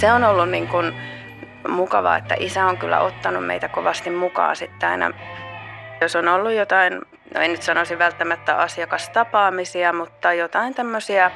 se on ollut niin kuin mukavaa, että isä on kyllä ottanut meitä kovasti mukaan sitten aina. Jos on ollut jotain, no en nyt sanoisi välttämättä asiakastapaamisia, mutta jotain tämmöisiä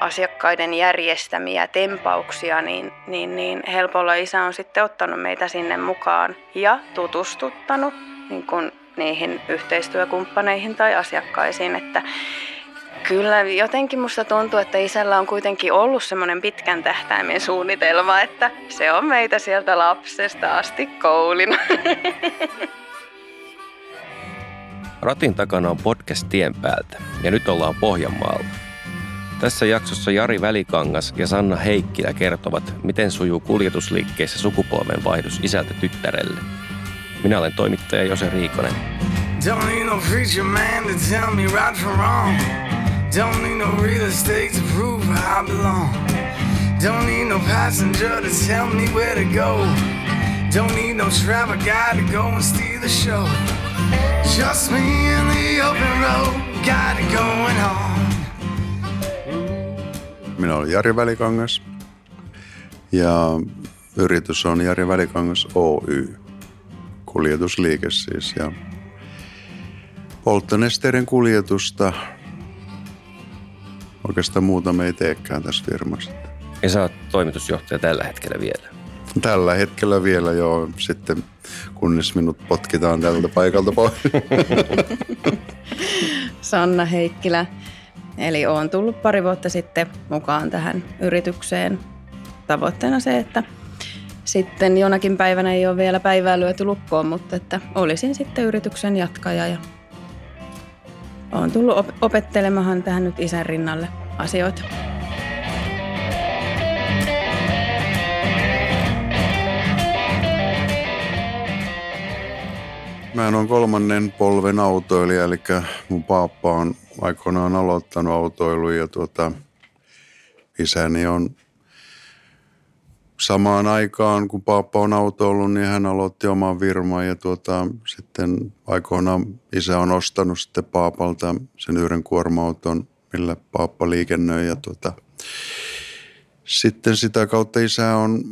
asiakkaiden järjestämiä tempauksia, niin helpolla isä on sitten ottanut meitä sinne mukaan ja tutustuttanut niin kuin niihin yhteistyökumppaneihin tai asiakkaisiin. Että kyllä jotenkin musta tuntuu, että isällä on kuitenkin ollut semmoinen pitkän tähtäimen suunnitelma, että se on meitä sieltä lapsesta asti koulina. Ratin takana on podcast Tien päältä ja nyt ollaan Pohjanmaalla. Tässä jaksossa Jari Välikangas ja Sanna Heikkilä kertovat, miten sujuu kuljetusliikkeissä sukupolvenvaihdos isältä tyttärelle. Minä olen toimittaja Jose Riikonen. Don't need no preacher man to tell me right from wrong. Don't need no real estate to prove I belong. Don't need no passenger to tell me where to go. Don't need no travel guide to go and steal the show. Just me and the open road, got it going on. Minä olen Jari Välikangas ja yritys on Jari Välikangas Oy, kuljetusliike siis, ja polttonesteiden kuljetusta oikeastaan muuta me ei teekään tässä firmassa. Ja sä oot toimitusjohtaja tällä hetkellä vielä? Tällä hetkellä vielä, joo. Sitten kunnes minut potkitaan tältä paikalta pois. Sanna Heikkilä. Eli olen tullut pari vuotta sitten mukaan tähän yritykseen. Tavoitteena se, että sitten jonakin päivänä ei ole vielä päivää lyöty lukkoon, mutta että olisin sitten yrityksen jatkaja. Ja olen tullut opettelemahan tähän nyt isän rinnalle asioita. Mä oon kolmannen polven autoilija, eli mun paappa on aikoinaan aloittanut autoilun ja isäni on samaan aikaan, kun paappa on autoillut, niin hän aloitti oman firman ja sitten aikoinaan isä on ostanut sitten paapalta sen yhden kuorma-auton, millä paappa liikennöi ja sitten sitä kautta isä on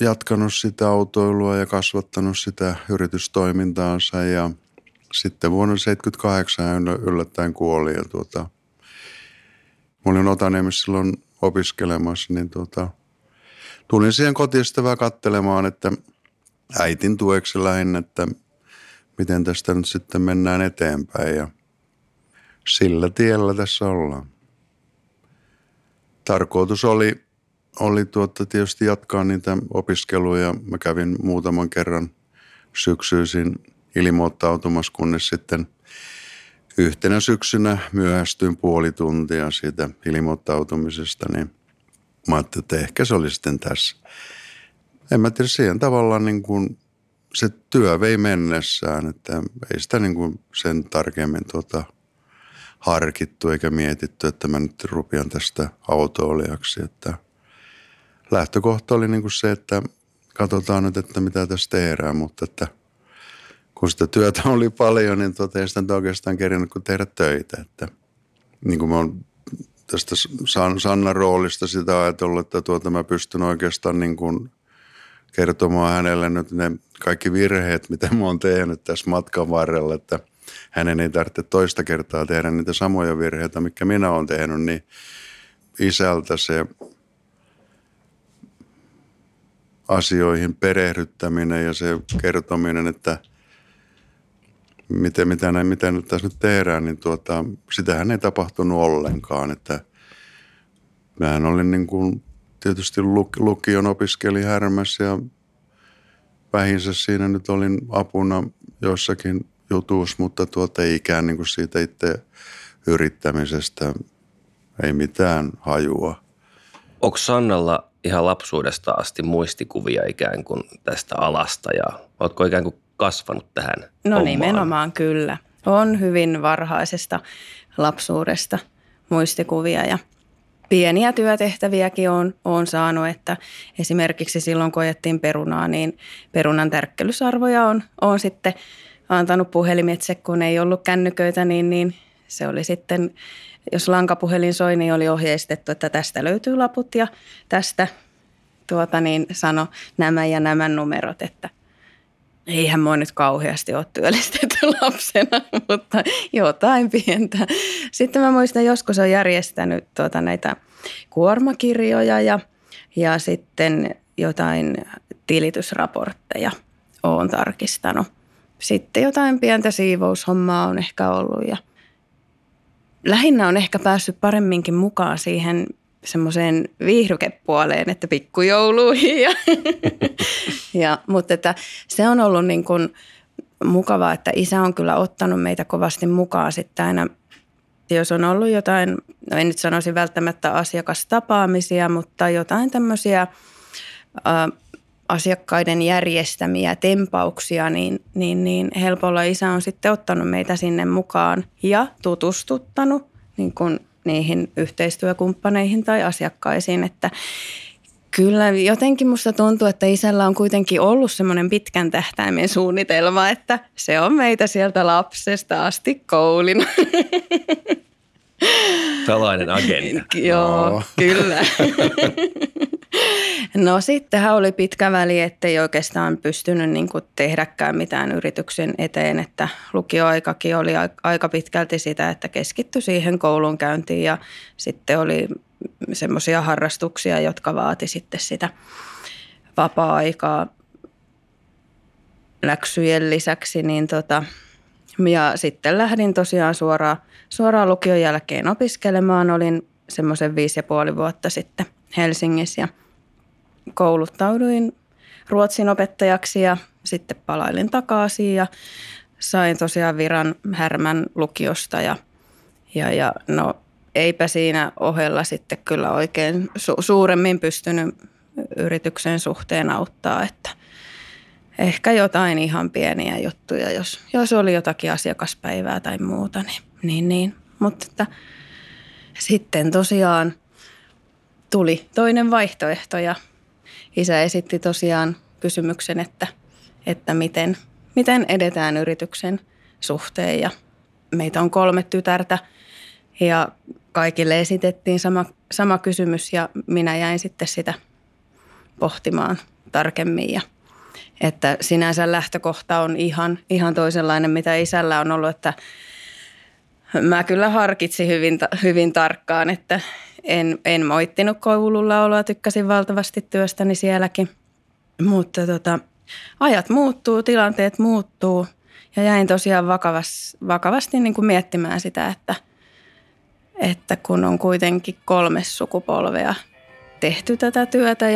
jatkanut sitä autoilua ja kasvattanut sitä yritystoimintaansa ja sitten vuonna 1978 hän yllättäen kuoli ja mä olin Otaniemissä silloin opiskelemassa, niin tulin siihen kotiystävää katselemaan, että äitin tueksi lähinnä, että miten tästä nyt sitten mennään eteenpäin ja sillä tiellä tässä ollaan. Tarkoitus oli tietysti jatkaa niitä opiskeluja. Mä kävin muutaman kerran syksyisin ilmoittautumassa, kunnes sitten yhtenä syksynä myöhästyin puoli tuntia siitä ilmoittautumisesta, niin mä ajattelin, että ehkä se oli sitten tässä. En mä tiedä, siihen tavallaan niin kuin se työ vei mennessään, että ei sitä niin kuin sen tarkemmin harkittu eikä mietitty, että mä nyt rupean tästä autoilijaksi, että lähtökohta oli niin kuin se, että katsotaan nyt, että mitä tässä tehdään, mutta että kun sitä työtä oli paljon, niin ei sitä oikeastaan kerinyt kuin tehdä töitä. Että niin kuin mä oon tästä Sannan roolista sitä ajatellut, että mä pystyn oikeastaan niin kuin kertomaan hänelle nyt ne kaikki virheet, mitä mä oon tehnyt tässä matkan varrella, että hänen ei tarvitse toista kertaa tehdä niitä samoja virheitä, mitkä minä oon tehnyt, niin isältä se asioihin perehdyttäminen ja se kertominen, että mitä nyt tässä nyt tehdään, niin sitähän ei tapahtunut ollenkaan. Että mähän olin niin kuin tietysti lukion opiskeli Härmässä ja vähinsä siinä nyt olin apuna jossakin jutussa, mutta ei ikään niin kuin siitä itse yrittämisestä ei mitään hajua. Onko Sannalla ihan lapsuudesta asti muistikuvia ikään kuin tästä alasta ja oletko ikään kuin kasvanut tähän hommaan? No nimenomaan kyllä. On hyvin varhaisesta lapsuudesta muistikuvia ja pieniä työtehtäviäkin on saanut, että esimerkiksi silloin kun ajettiin perunaa, niin perunan tärkkelysarvoja on sitten antanut puhelimitse, kun ei ollut kännyköitä, niin Se oli sitten, jos lankapuhelin soi, niin oli ohjeistettu, että tästä löytyy laput ja tästä sano nämä ja nämä numerot, että eihän mua nyt kauheasti ole työllistetty lapsena, mutta jotain pientä. Sitten mä muistan, joskus on järjestänyt näitä kuormakirjoja ja sitten jotain tilitysraportteja olen tarkistanut. Sitten jotain pientä siivoushommaa on ehkä ollut ja lähinnä on ehkä päässyt paremminkin mukaan siihen semmoiseen viihdykepuoleen, että pikkujouluihin. Mutta että se on ollut niin kuin mukavaa, että isä on kyllä ottanut meitä kovasti mukaan sitten aina. Jos on ollut jotain, no en nyt sanoisi välttämättä asiakastapaamisia, mutta jotain tämmöisiä asiakkaiden järjestämiä tempauksia, niin helpolla isä on sitten ottanut meitä sinne mukaan ja tutustuttanut niin kuin niihin yhteistyökumppaneihin tai asiakkaisiin, että kyllä jotenkin musta tuntuu, että isällä on kuitenkin ollut semmoinen pitkän tähtäimen suunnitelma, että se on meitä sieltä lapsesta asti koulina. Tällainen agenda. Joo, kyllä. No sittenhän oli pitkä väli, ettei oikeastaan pystynyt niinku tehdäkään mitään yrityksen eteen, että lukioaikakin oli aika pitkälti sitä, että keskittyi siihen koulunkäyntiin ja sitten oli semmoisia harrastuksia, jotka vaati sitten sitä vapaa-aikaa läksyjen lisäksi, niin ja sitten lähdin tosiaan suoraan lukion jälkeen opiskelemaan, olin semmoisen 5,5 vuotta sitten Helsingissä ja kouluttauduin ruotsin opettajaksi ja sitten palailin takaisin ja sain tosiaan viran Härmän lukiosta ja no eipä siinä ohella sitten kyllä oikein suuremmin pystynyt yrityksen suhteen auttaa, että ehkä jotain ihan pieniä juttuja, jos oli jotakin asiakaspäivää tai muuta, niin. Mutta että sitten tosiaan tuli toinen vaihtoehto ja isä esitti tosiaan kysymyksen, että miten edetään yrityksen suhteen ja meitä on 3 tytärtä ja kaikille esitettiin sama kysymys ja minä jäin sitten sitä pohtimaan tarkemmin ja että sinänsä lähtökohta on ihan toisenlainen, mitä isällä on ollut, että mä kyllä harkitsin hyvin tarkkaan, että en moittinut koululla oloa, tykkäsin valtavasti työstäni sielläkin, mutta ajat muuttuu, tilanteet muuttuu ja jäin tosiaan vakavasti niin kuin miettimään sitä, että kun on kuitenkin 3 sukupolvea tehty tätä työtä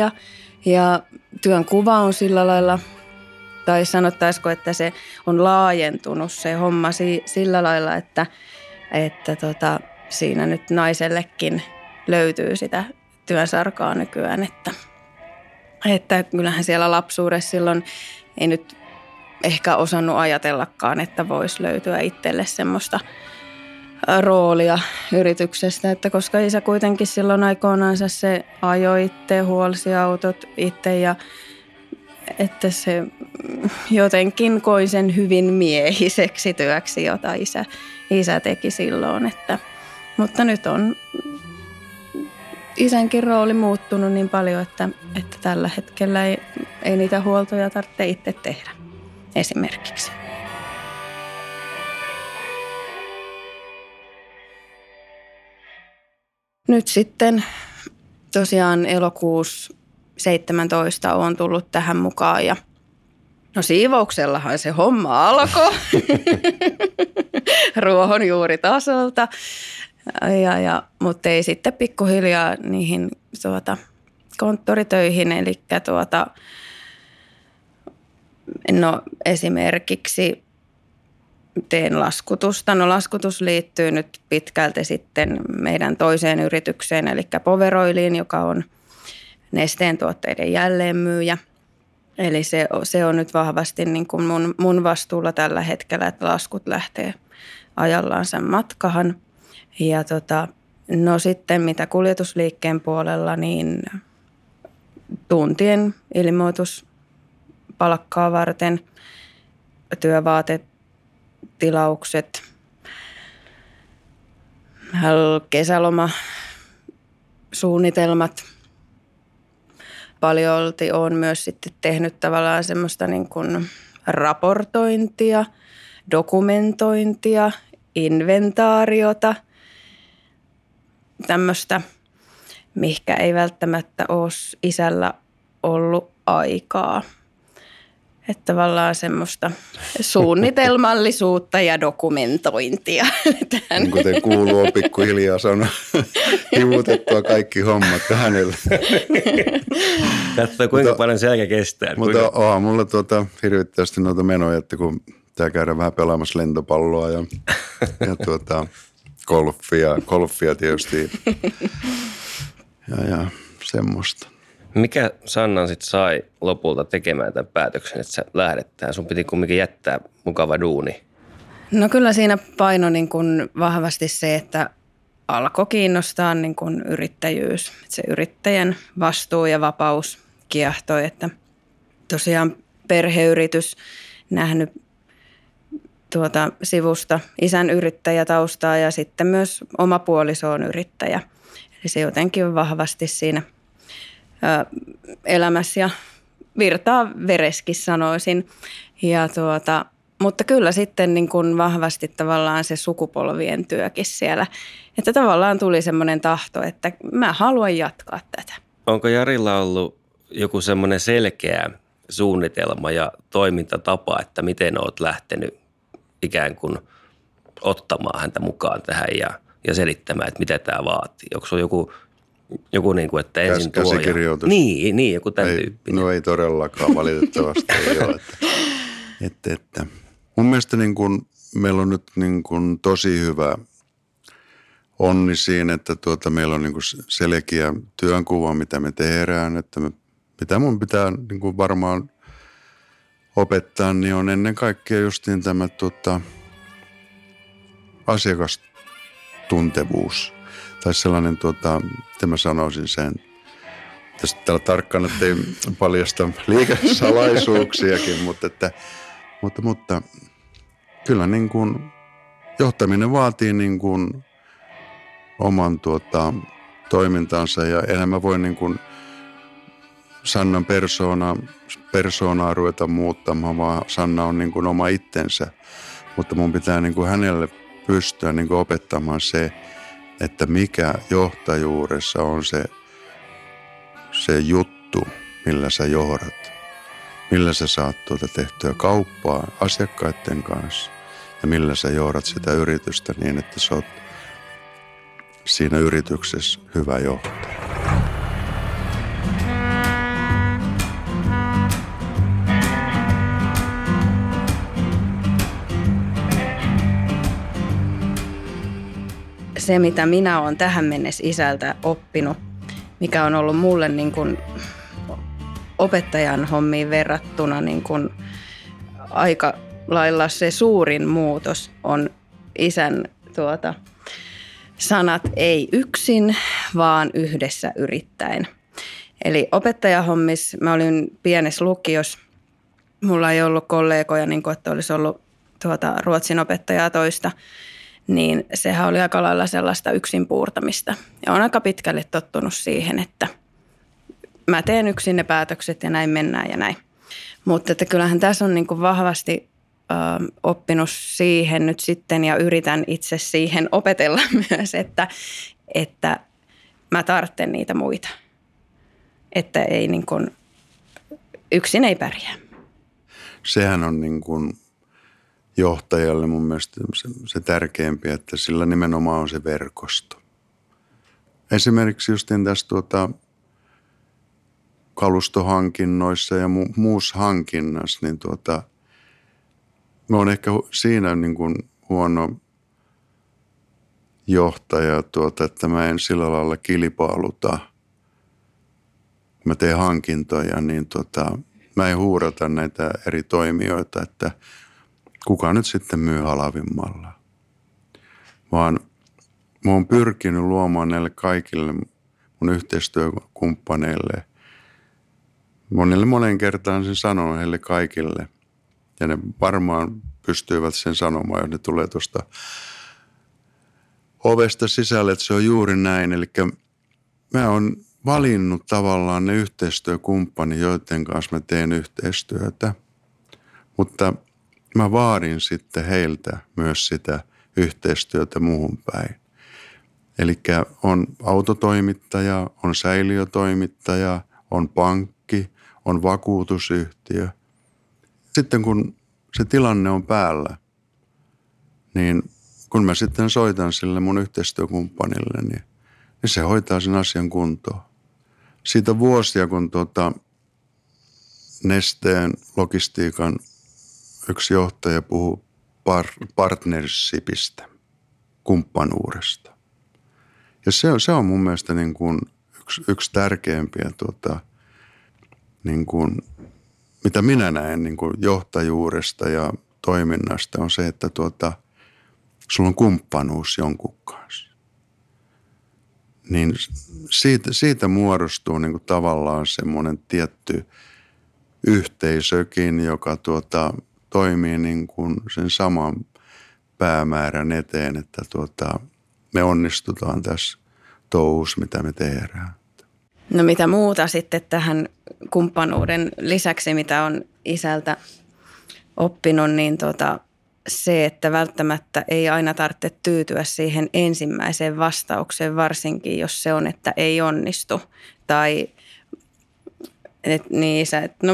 ja työn kuva on sillä lailla, tai sanottaisiko, että se on laajentunut se homma sillä lailla, että siinä nyt naisellekin löytyy sitä työnsarkaa nykyään, että kyllähän siellä lapsuudessa silloin ei nyt ehkä osannut ajatellakaan, että voisi löytyä itselle semmoista roolia yrityksestä, että koska isä kuitenkin silloin aikoinaansa se ajoi itse, huolsi autot itse ja että se jotenkin koi sen hyvin miehiseksi työksi, jota isä teki silloin, mutta nyt on isänkin rooli muuttunut niin paljon, että tällä hetkellä ei niitä huoltoja tarvitse itse tehdä esimerkiksi. Nyt sitten tosiaan elokuussa 2017 olen tullut tähän mukaan ja no siivouksellahan se homma alkoi ruohonjuuritasolta, mutta ei sitten pikkuhiljaa niihin konttoritöihin, eli no esimerkiksi teen laskutusta. No laskutus liittyy nyt pitkälti sitten meidän toiseen yritykseen, eli Poveroiliin, joka on Nesteen tuotteiden jälleenmyyjä. Eli se on nyt vahvasti niin kuin mun vastuulla tällä hetkellä, että laskut lähtee ajallaansa matkahan. Ja no sitten mitä kuljetusliikkeen puolella, niin tuntien ilmoitus palkkaa varten, työvaatet, tilaukset, kesälomasuunnitelmat. Paljolti olen myös sitten tehnyt tavallaan semmoista niin kuin raportointia, dokumentointia, inventaariota, tämmöistä, mihinkä ei välttämättä ole isällä ollut aikaa. Että tavallaan semmoista suunnitelmallisuutta ja dokumentointia. Niin kuten kuuluu, on pikkuhiljaa sanoa hivutettua kaikki hommat hänelle. Katsotaan, kuinka paljon selkä kestää. Mutta onhan mulla hirvittävästi noita menoja, että kun pitää käydä vähän pelaamassa lentopalloa ja golfia tietysti ja semmoista. Mikä Sannan sitten sai lopulta tekemään tämän päätöksen, että sä lähdet tähän? Sun piti kumminkin jättää mukava duuni. No kyllä siinä paino niin kun vahvasti se, että alkoi kiinnostaa niin kun yrittäjyys. Että se yrittäjän vastuu ja vapaus kiehtoi, että tosiaan perheyritys nähnyt sivusta isän yrittäjätaustaa ja sitten myös oma puoliso on yrittäjä. Eli se jotenkin vahvasti siinä elämässä ja virtaa vereskin sanoisin. Ja mutta kyllä sitten niin kuin vahvasti tavallaan se sukupolvien työkin siellä. Että tavallaan tuli semmoinen tahto, että mä haluan jatkaa tätä. Onko Jarilla ollut joku semmoinen selkeä suunnitelma ja toimintatapa, että miten oot lähtenyt ikään kuin ottamaan häntä mukaan tähän ja selittämään, että mitä tämä vaatii? Onko se joku niin kuin, että ensin tuo ja... Niin, joku tämän tyyppinen. No ei todellakaan, valitettavasti ei ole. Että. Mun mielestä niin kuin, meillä on nyt niin kuin tosi hyvä onni siinä, että meillä on niin kuin selkeä työnkuva, mitä me tehdään. Että mitä mun pitää niin kuin varmaan opettaa, niin on ennen kaikkea justiin tämä asiakastuntevuus. Tai sellainen, miten mä sanoisin sen, tästä täällä tarkkaan, ettei paljasta liikesalaisuuksiakin, mutta kyllä niin kuin johtaminen vaatii niin kuin oman toimintansa ja enää mä voin niin kuin Sannan persoonaa ruveta muuttamaan, vaan Sanna on niin kuin oma itsensä, mutta mun pitää niin kuin hänelle pystyä niin kuin opettamaan se, että mikä johtajuudessa on se juttu, millä sä johdat, millä sä saat tehtyä kauppaa asiakkaiden kanssa ja millä sä johdat sitä yritystä niin, että sä oot siinä yrityksessä hyvä johtaja. Se, mitä minä olen tähän mennessä isältä oppinut, mikä on ollut mulle niin kuin opettajan hommiin verrattuna niin kuin aika lailla se suurin muutos, on isän sanat ei yksin, vaan yhdessä yrittäen. Eli opettajahommissa, mä olin pienessä lukiossa, mulla ei ollut kollegoja, niin kuin, että olisi ollut ruotsin opettajaa toista, niin sehän oli aika lailla sellaista yksin puurtamista. Ja olen aika pitkälle tottunut siihen, että mä teen yksin ne päätökset ja näin mennään ja näin. Mutta että kyllähän tässä on niin kuin vahvasti oppinut siihen nyt sitten ja yritän itse siihen opetella myös, että mä tarvitsen niitä muita. Että ei niin kuin, yksin ei pärjää. Sehän on niin kuin... johtajalle mun mielestä se tärkeämpi, että sillä nimenomaan on se verkosto. Esimerkiksi justiin tässä kalustohankinnoissa ja muussa hankinnassa, niin mä oon ehkä siinä niin kuin huono johtaja, että mä en sillä lailla kilpailuta. Mä teen hankintoja, niin mä en huurata näitä eri toimijoita, että kuka nyt sitten myy halavimmalla, vaan mä oon pyrkinyt luomaan näille kaikille mun yhteistyökumppaneille. Monelle monen kertaan sen sanon heille kaikille ja ne varmaan pystyivät sen sanomaan, jos ne tulee tuosta ovesta sisälle, että se on juuri näin. Eli mä oon valinnut tavallaan ne yhteistyökumppani, joiden kanssa mä teen yhteistyötä, mutta mä vaadin sitten heiltä myös sitä yhteistyötä muuhun päin. Eli on autotoimittaja, on säiliötoimittaja, on pankki, on vakuutusyhtiö. Sitten kun se tilanne on päällä, niin kun mä sitten soitan sille mun yhteistyökumppanille, niin se hoitaa sen asian kuntoon. Siitä vuosia, kun Nesteen logistiikan yksi johtaja puhuu partnershipistä, kumppanuudesta. Ja se on mun mielestä niin kuin yksi tärkeimpiä, niin kuin, mitä minä näen niin kuin johtajuudesta ja toiminnasta, on se, että sulla on kumppanuus jonkun kanssa. Niin siitä muodostuu niin kuin tavallaan semmoinen tietty yhteisökin, joka toimii niin kuin sen saman päämäärän eteen, että me onnistutaan tässä touhussa, mitä me tehdään. No mitä muuta sitten tähän kumppanuuden lisäksi, mitä on isältä oppinut, niin se, että välttämättä ei aina tarvitse tyytyä siihen ensimmäiseen vastaukseen, varsinkin jos se on, että ei onnistu. Tai niin isä, että no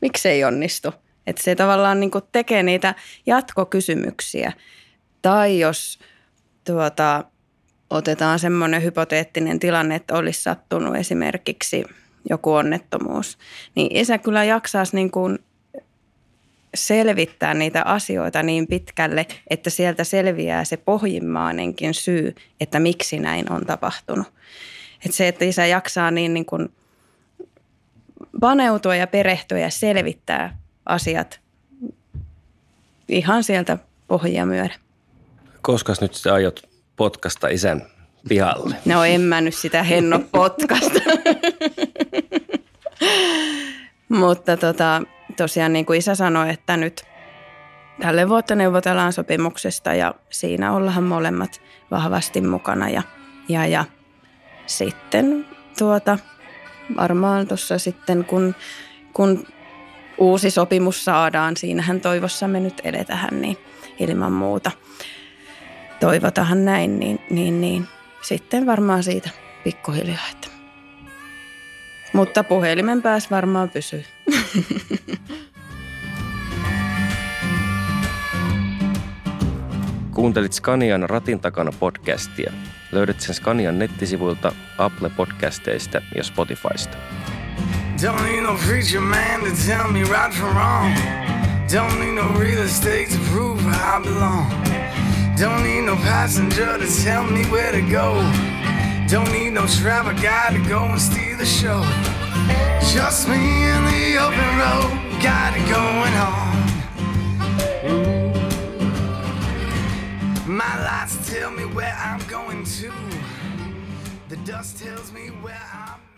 miksei onnistu. Että se tavallaan niin kuin tekee niitä jatkokysymyksiä. Tai jos otetaan semmoinen hypoteettinen tilanne, että olisi sattunut esimerkiksi joku onnettomuus, niin isä kyllä jaksaisi niin kuin selvittää niitä asioita niin pitkälle, että sieltä selviää se pohjimmainenkin syy, että miksi näin on tapahtunut. Että se, että isä jaksaa niin kuin paneutua ja perehtyä ja selvittää asiat ihan sieltä pohjia myöden. Koskas nyt sitten aiot potkasta isän pihalle? No en mä nyt sitä Henno potkasta. Mutta tosiaan niin kuin isä sanoi, että nyt tälle vuotta neuvotellaan sopimuksesta ja siinä ollaan molemmat vahvasti mukana. Ja sitten varmaan tuossa sitten kun uusi sopimus saadaan, siinähän toivossa me nyt eletään, niin ilman muuta. Toivotahan näin, niin sitten varmaan siitä pikkuhiljaa. Että. Mutta puhelimen päässä varmaan pysyy. Kuuntelit Scanian Ratin takana podcastia. Löydät sen Scanian nettisivuilta, Apple-podcasteista ja Spotifysta. Don't need no preacher man to tell me right from wrong. Don't need no real estate to prove I belong. Don't need no passenger to tell me where to go. Don't need no travel guide to go and steal the show. Just me and the open road, got it going on. My lights tell me where I'm going to. The dust tells me where I'm